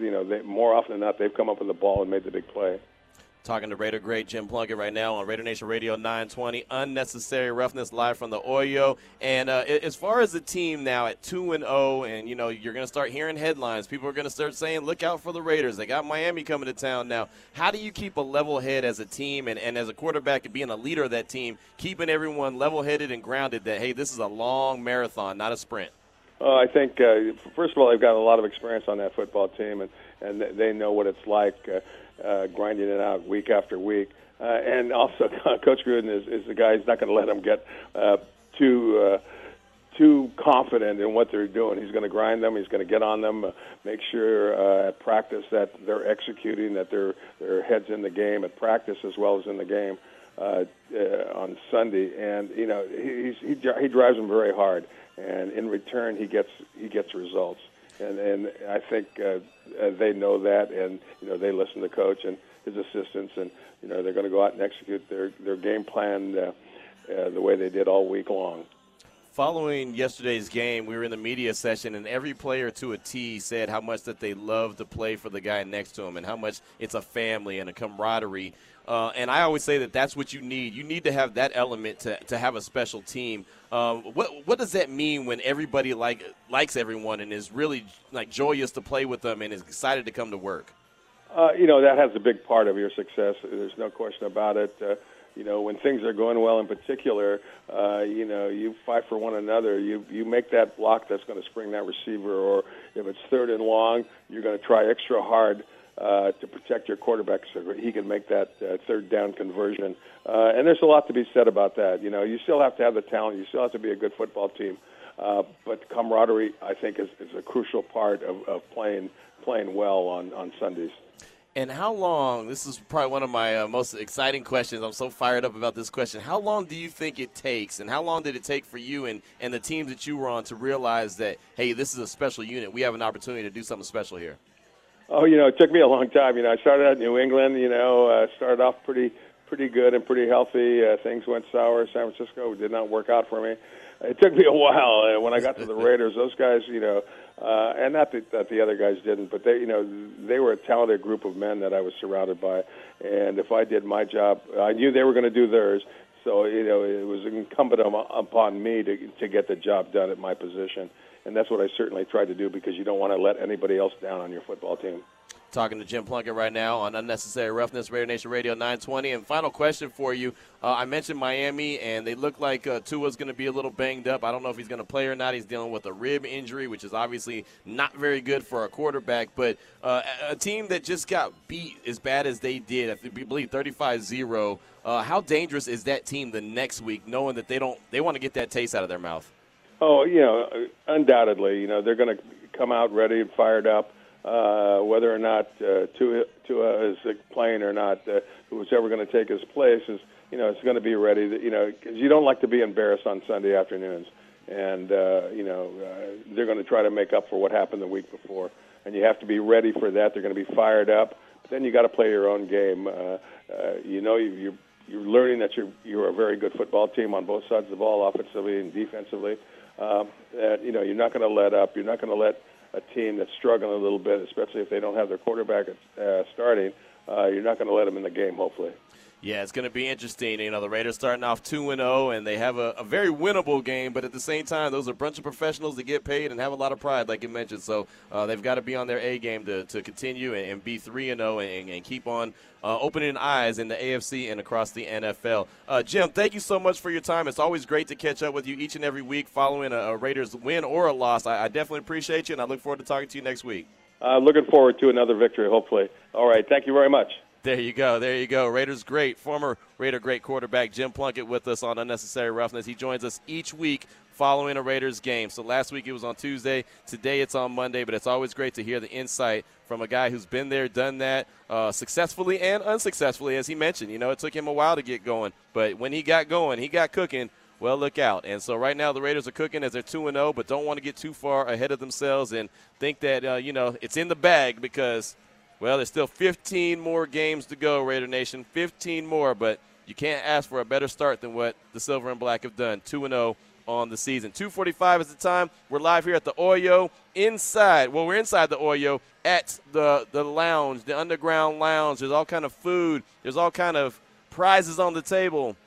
more often than not, they've come up with the ball and made the big play. Talking to Raider great Jim Plunkett right now on Raider Nation Radio 920, Unnecessary Roughness, live from the Oyo. And as far as the team now at 2-0, and, you're going to start hearing headlines. People are going to start saying, look out for the Raiders. They got Miami coming to town now. How do you keep a level head as a team and as a quarterback and being a leader of that team, keeping everyone level-headed and grounded that, hey, this is a long marathon, not a sprint? I think, first of all, they've got a lot of experience on that football team, and they know what it's like grinding it out week after week. And also, Coach Gruden is the guy who's not going to let them get too confident in what they're doing. He's going to grind them. He's going to get on them, make sure at practice that they're executing, that their head's in the game at practice as well as in the game on Sunday. And, he drives them very hard. And in return, he gets results, and I think they know that, and they listen to coach, and his assistants, and you know they're going to go out and execute their game plan the way they did all week long. Following yesterday's game, we were in the media session, and every player to a T said how much that they love to play for the guy next to him and how much it's a family and a camaraderie. And I always say that that's what you need. You need to have that element to have a special team. What does that mean when everybody likes everyone and is really like joyous to play with them and is excited to come to work? You know, that has a big part of your success. There's no question about it. You know, when things are going well in particular, you know, you fight for one another. You make that block that's going to spring that receiver, or if it's third and long, you're going to try extra hard to protect your quarterback so he can make that third down conversion. And there's a lot to be said about that. You know, you still have to have the talent. You still have to be a good football team. But camaraderie, I think, is a crucial part of playing well on Sundays. And how long, this is probably one of my most exciting questions. I'm so fired up about this question. How long do you think it takes, and how long did it take for you and the teams that you were on to realize that, hey, this is a special unit. We have an opportunity to do something special here? Oh, you know, it took me a long time. You know, I started out in New England, you know, started off pretty good and pretty healthy. Things went sour. San Francisco did not work out for me. It took me a while. When I got to the Raiders, those guys, you know, and not that the other guys didn't, but they, you know, they were a talented group of men that I was surrounded by. And if I did my job, I knew they were going to do theirs. So, you know, it was incumbent upon me to get the job done at my position. And that's what I certainly tried to do, because you don't want to let anybody else down on your football team. Talking to Jim Plunkett right now on Unnecessary Roughness, Raider Nation Radio 920. And final question for you. I mentioned Miami, and they look like Tua's going to be a little banged up. I don't know if he's going to play or not. He's dealing with a rib injury, which is obviously not very good for a quarterback. But a team that just got beat as bad as they did, I believe 35-0, how dangerous is that team the next week, knowing that they want to get that taste out of their mouth? Oh, you know, undoubtedly. You know, they're going to come out ready and fired up. Whether or not Tua is playing or not, whoever's going to take his place is, you know, it's going to be ready. You know, because you don't like to be embarrassed on Sunday afternoons, and you know they're going to try to make up for what happened the week before, and you have to be ready for that. They're going to be fired up, but then you got to play your own game. You know, you're learning that you're a very good football team on both sides of the ball, offensively and defensively. That you know you're not going to let up. You're not going to let a team that's struggling a little bit, especially if they don't have their quarterback starting, you're not going to let them in the game, hopefully. Yeah, it's going to be interesting. You know, the Raiders starting off 2-0, and they have a very winnable game, but at the same time, those are a bunch of professionals that get paid and have a lot of pride, like you mentioned. So they've got to be on their A game to continue and be 3-0 and keep on opening eyes in the AFC and across the NFL. Jim, thank you so much for your time. It's always great to catch up with you each and every week following a Raiders win or a loss. I definitely appreciate you, and I look forward to talking to you next week. Looking forward to another victory, hopefully. All right, thank you very much. There you go. Raiders great, former Raider great quarterback Jim Plunkett with us on Unnecessary Roughness. He joins us each week following a Raiders game. So last week it was on Tuesday. Today it's on Monday, but it's always great to hear the insight from a guy who's been there, done that, successfully and unsuccessfully, as he mentioned. You know, it took him a while to get going, but when he got going, he got cooking. Well, look out. And so right now the Raiders are cooking as they're 2-0, but don't want to get too far ahead of themselves and think that, you know, it's in the bag because – well, there's still 15 more games to go, Raider Nation, 15 more, but you can't ask for a better start than what the Silver and Black have done, 2-0 on the season. 2:45 is the time. We're live here at the Oyo we're inside the Oyo at the lounge, the underground lounge. There's all kind of food. There's all kind of prizes on the table.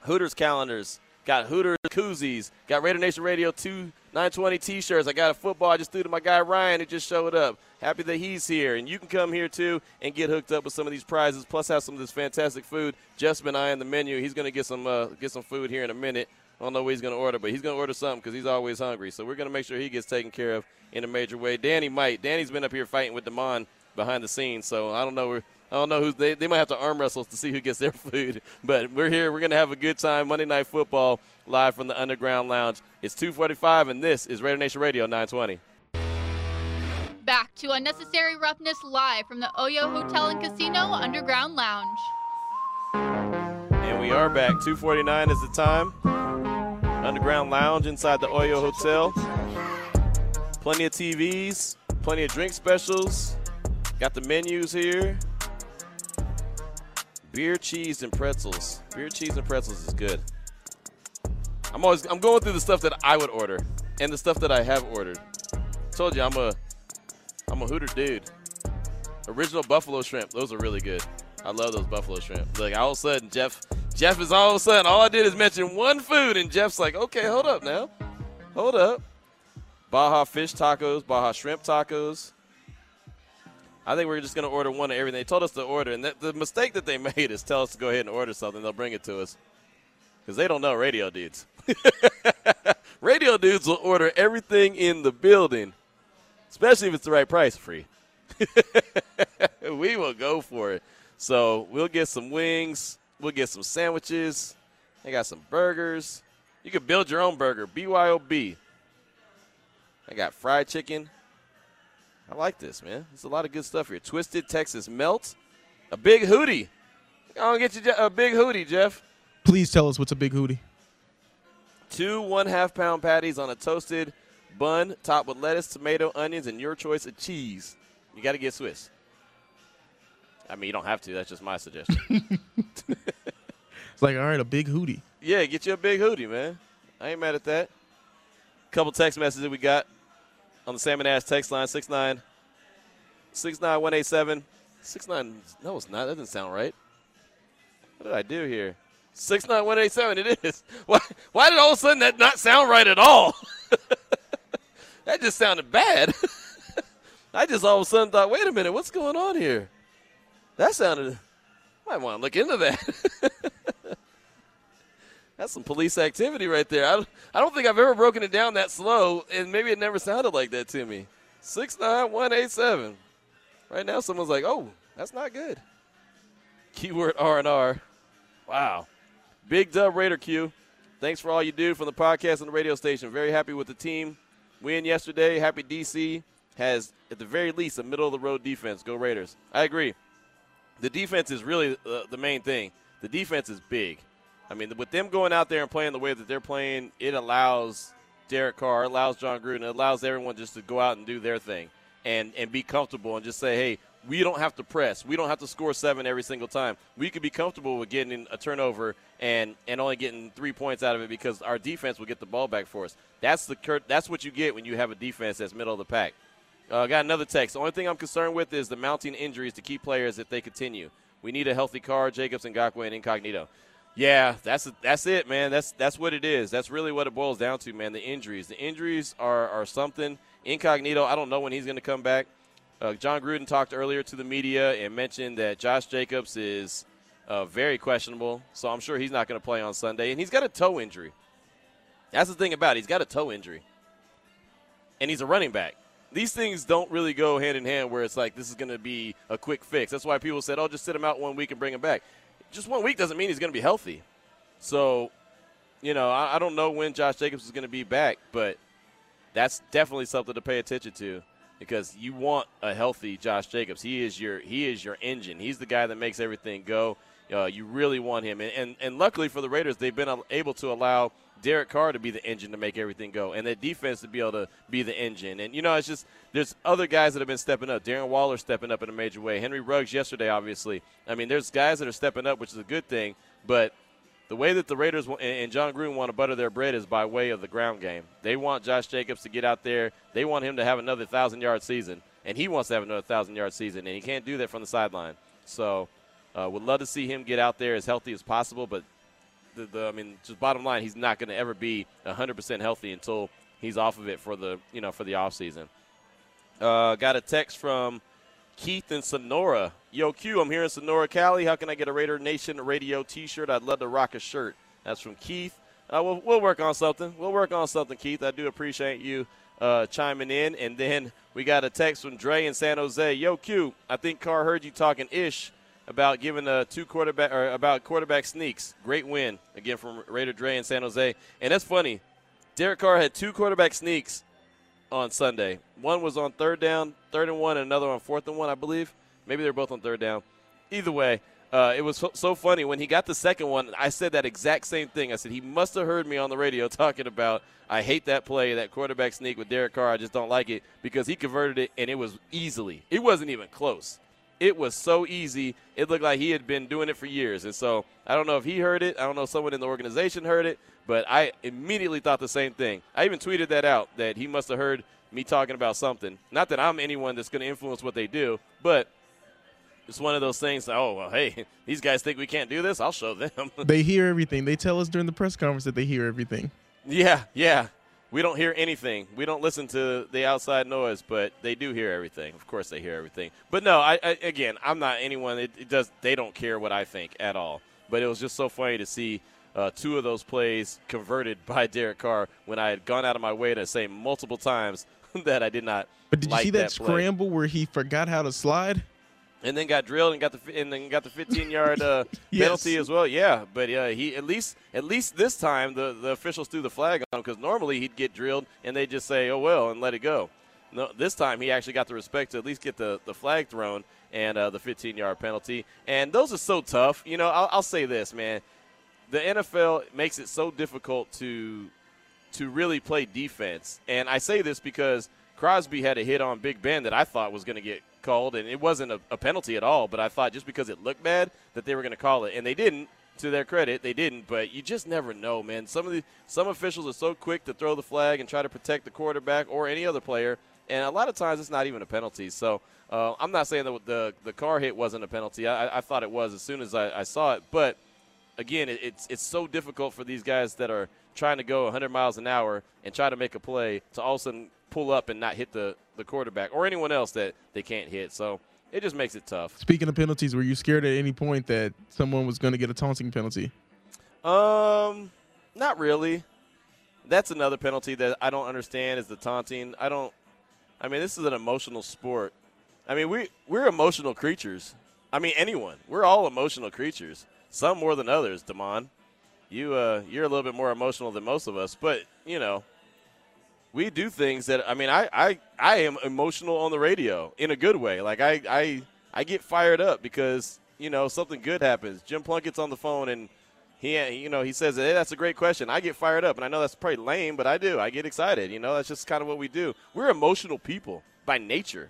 Hooters calendars. Got Hooters koozies. Got Raider Nation Radio 920 T-shirts. I got a football I just threw to my guy Ryan who just showed up. Happy that he's here. And you can come here, too, and get hooked up with some of these prizes, plus have some of this fantastic food. Jeff's been eyeing the menu. He's going to get some food here in a minute. I don't know what he's going to order, but he's going to order something because he's always hungry. So we're going to make sure he gets taken care of in a major way. Danny's been up here fighting with Damon behind the scenes, so I don't know where – I don't know who they might have to arm wrestle to see who gets their food. But we're here. We're going to have a good time. Monday Night Football live from the Underground Lounge. It's 2:45, and this is Raider Nation Radio 920. Back to Unnecessary Roughness live from the Oyo Hotel and Casino Underground Lounge. And we are back. 2:49 is the time. Underground Lounge inside the Oyo Hotel. Plenty of TVs. Plenty of drink specials. Got the menus here. Beer, cheese, and pretzels. Beer, cheese, and pretzels is good. I'm going through the stuff that I would order and the stuff that I have ordered. Told you I'm a Hooter dude. Original buffalo shrimp. Those are really good. I love those buffalo shrimp. Like all of a sudden, Jeff is all of a sudden, all I did is mention one food, and Jeff's like, okay, hold up now. Hold up. Baja fish tacos, Baja shrimp tacos. I think we're just going to order one of everything. They told us to order, and the mistake that they made is tell us to go ahead and order something. They'll bring it to us because they don't know radio dudes. Radio dudes will order everything in the building, especially if it's the right price free. We will go for it. So we'll get some wings. We'll get some sandwiches. They got some burgers. You can build your own burger, BYOB. I got fried chicken. I like this, man. There's a lot of good stuff here. Twisted Texas Melt. A big hootie. I'll get you a big hootie, Jeff. Please tell us what's a big hootie. 2 1/2-pound patties on a toasted bun topped with lettuce, tomato, onions, and your choice of cheese. You got to get Swiss. I mean, you don't have to. That's just my suggestion. It's like, all right, a big hootie. Yeah, get you a big hootie, man. I ain't mad at that. Couple text messages we got on the Salmonash text line, 69187. 69, no, it's not. That doesn't sound right. What did I do here? 69187, it is. Why did all of a sudden that not sound right at all? That just sounded bad. I just all of a sudden thought, wait a minute, what's going on here? That sounded, I might want to look into that. That's some police activity right there. I don't think I've ever broken it down that slow, and maybe it never sounded like that to me. 69187. Right now someone's like, oh, that's not good. Keyword R&R. Wow. Big Dub Raider Q. Thanks for all you do from the podcast and the radio station. Very happy with the team. Win yesterday. Happy DC has, at the very least, a middle-of-the-road defense. Go Raiders. I agree. The defense is really the main thing. The defense is big. I mean, with them going out there and playing the way that they're playing, it allows Derek Carr, allows John Gruden, it allows everyone just to go out and do their thing and be comfortable and just say, hey, we don't have to press. We don't have to score 7 every single time. We could be comfortable with getting a turnover and only getting 3 points out of it because our defense will get the ball back for us. That's what you get when you have a defense that's middle of the pack. I got another text. The only thing I'm concerned with is the mounting injuries to key players if they continue. We need a healthy Carr, Jacobs, Ngakwe, and Incognito. Yeah, that's it, man. That's what it is. That's really what it boils down to, man, the injuries. The injuries are something. Incognito, I don't know when he's going to come back. John Gruden talked earlier to the media and mentioned that Josh Jacobs is very questionable, so I'm sure he's not going to play on Sunday. And he's got a toe injury. That's the thing about it. He's got a toe injury. And he's a running back. These things don't really go hand in hand where it's like this is going to be a quick fix. That's why people said, oh, just sit him out 1 week and bring him back. Just 1 week doesn't mean he's going to be healthy. So, you know, I don't know when Josh Jacobs is going to be back, but that's definitely something to pay attention to because you want a healthy Josh Jacobs. He is your engine. He's the guy that makes everything go. You really want him. And luckily for the Raiders, they've been able to allow Derek Carr to be the engine to make everything go, and that defense to be able to be the engine. And, you know, it's just there's other guys that have been stepping up. Darren Waller stepping up in a major way. Henry Ruggs yesterday, obviously. I mean, there's guys that are stepping up, which is a good thing, but the way that the Raiders and John Gruden want to butter their bread is by way of the ground game. They want Josh Jacobs to get out there. They want him to have another 1,000-yard season, and he wants to have another 1,000-yard season, and he can't do that from the sideline. So would love to see him get out there as healthy as possible, but I mean, just bottom line, he's not going to ever be 100% healthy until he's off of it for the off season. Got a text from Keith in Sonora. Yo, Q, I'm here in Sonora, Cali. How can I get a Raider Nation Radio T-shirt? I'd love to rock a shirt. That's from Keith. We'll work on something. We'll work on something, Keith. I do appreciate you chiming in. And then we got a text from Dre in San Jose. Yo, Q, I think Carr heard you talking ish about giving about quarterback sneaks. Great win, again, from Raider Dre in San Jose. And that's funny. Derek Carr had 2 quarterback sneaks on Sunday. One was on 3rd down, 3rd and 1, and another on 4th and 1, I believe. Maybe they're both on 3rd down. Either way, it was so funny. When he got the second one, I said that exact same thing. I said he must have heard me on the radio talking about I hate that play, that quarterback sneak with Derek Carr. I just don't like it because he converted it, and it was easily. It wasn't even close. it was so easy. It looked like he had been doing it for years. And so I don't know if he heard it. I don't know if someone in the organization heard it. But I immediately thought the same thing. I even tweeted that out, that he must have heard me talking about something. Not that I'm anyone that's going to influence what they do, but it's one of those things that, oh, well, hey, these guys think we can't do this. I'll show them. They hear everything. They tell us during the press conference that they hear everything. Yeah, yeah. We don't hear anything. We don't listen to the outside noise, but they do hear everything. Of course they hear everything. But, no, again, I'm not anyone. They don't care what I think at all. But it was just so funny to see two of those plays converted by Derek Carr when I had gone out of my way to say multiple times that I did not like that play. But did you see that scramble where he forgot how to slide? And then got drilled and got the 15-yard yes. penalty as well. Yeah, but he at least this time the officials threw the flag on him, because normally he'd get drilled and they just say, oh, well, and let it go. No, this time he actually got the respect to at least get the flag thrown and the 15-yard penalty. And those are so tough. You know, I'll say this, man. The NFL makes it so difficult to really play defense. And I say this because Crosby had a hit on Big Ben that I thought was going to get called, and it wasn't a penalty at all, but I thought just because it looked bad that they were going to call it, and they didn't. To their credit, they didn't, but you just never know, man. Some officials are so quick to throw the flag and try to protect the quarterback or any other player, and a lot of times it's not even a penalty. So I'm not saying that the car hit wasn't a penalty. I thought it was as soon as I saw it, but again, it's so difficult for these guys that are trying to go 100 miles an hour and try to make a play to all of a sudden pull up and not hit the quarterback or anyone else that they can't hit. So it just makes it tough. Speaking of penalties, were you scared at any point that someone was going to get a taunting penalty? Not really. That's another penalty that I don't understand, is the taunting. This is an emotional sport. I mean, we're emotional creatures. I mean, anyone. We're all emotional creatures. Some more than others, Damon. You're a little bit more emotional than most of us, but, you know, we do things that, I am emotional on the radio in a good way. Like, I get fired up because, you know, something good happens. Jim Plunkett's on the phone, and he says, hey, that's a great question. I get fired up, and I know that's probably lame, but I do. I get excited. You know, that's just kind of what we do. We're emotional people by nature.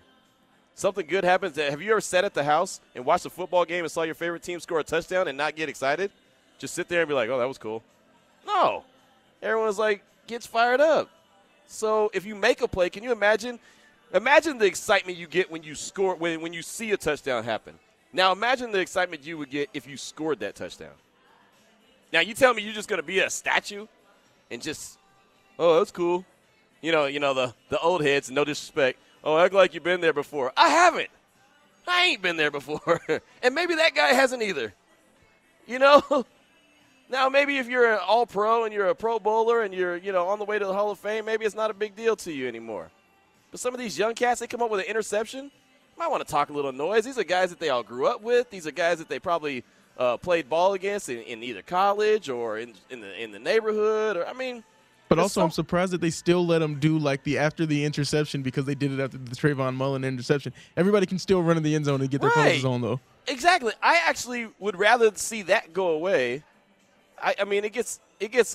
Something good happens. Have you ever sat at the house and watched a football game and saw your favorite team score a touchdown and not get excited? Just sit there and be like, oh, that was cool. No. Everyone's like, gets fired up. So if you make a play, can you imagine? Imagine the excitement you get when you score, when you see a touchdown happen. Now imagine the excitement you would get if you scored that touchdown. Now you tell me you're just going to be a statue and just, oh, that's cool. You know the old heads, no disrespect. Oh, act like you've been there before. I haven't. I ain't been there before. And maybe that guy hasn't either. You know? Now, maybe if you're an all-pro and you're a pro bowler and you're, you know, on the way to the Hall of Fame, maybe it's not a big deal to you anymore. But some of these young cats, they come up with an interception. Might want to talk a little noise. These are guys that they all grew up with. These are guys that they probably played ball against in either college or in the neighborhood. Or But also, I'm surprised that they still let them do, like, after the interception, because they did it after the Trayvon Mullen interception. Everybody can still run in the end zone and get their clothes on, though. Exactly. I actually would rather see that go away. I mean, it gets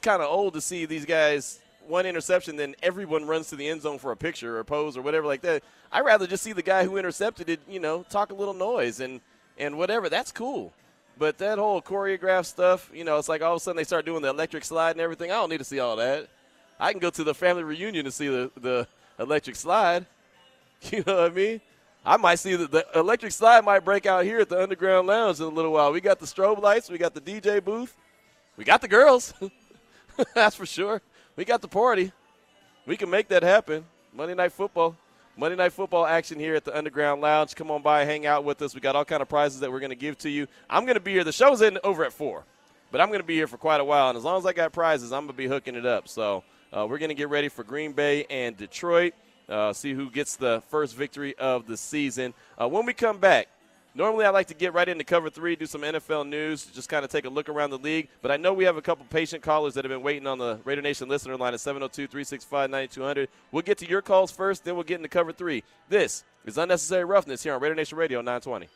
kind of old to see these guys one interception, then everyone runs to the end zone for a picture or a pose or whatever like that. I'd rather just see the guy who intercepted it, you know, talk a little noise and whatever. That's cool. But that whole choreographed stuff, you know, it's like all of a sudden they start doing the electric slide and everything. I don't need to see all that. I can go to the family reunion to see the electric slide. You know what I mean? I might see the electric slide might break out here at the Underground Lounge in a little while. We got the strobe lights. We got the DJ booth. We got the girls, that's for sure. We got the party. We can make that happen. Monday Night Football action here at the Underground Lounge. Come on by, hang out with us. We got all kind of prizes that we're going to give to you. I'm going to be here. The show's over at 4, but I'm going to be here for quite a while, and as long as I got prizes, I'm going to be hooking it up. So we're going to get ready for Green Bay and Detroit, see who gets the first victory of the season. When we come back, normally I like to get right into Cover 3, do some NFL news, just kind of take a look around the league. But I know we have a couple patient callers that have been waiting on the Raider Nation listener line at 702-365-9200. We'll get to your calls first, then we'll get into Cover 3. This is Unnecessary Roughness here on Raider Nation Radio 920.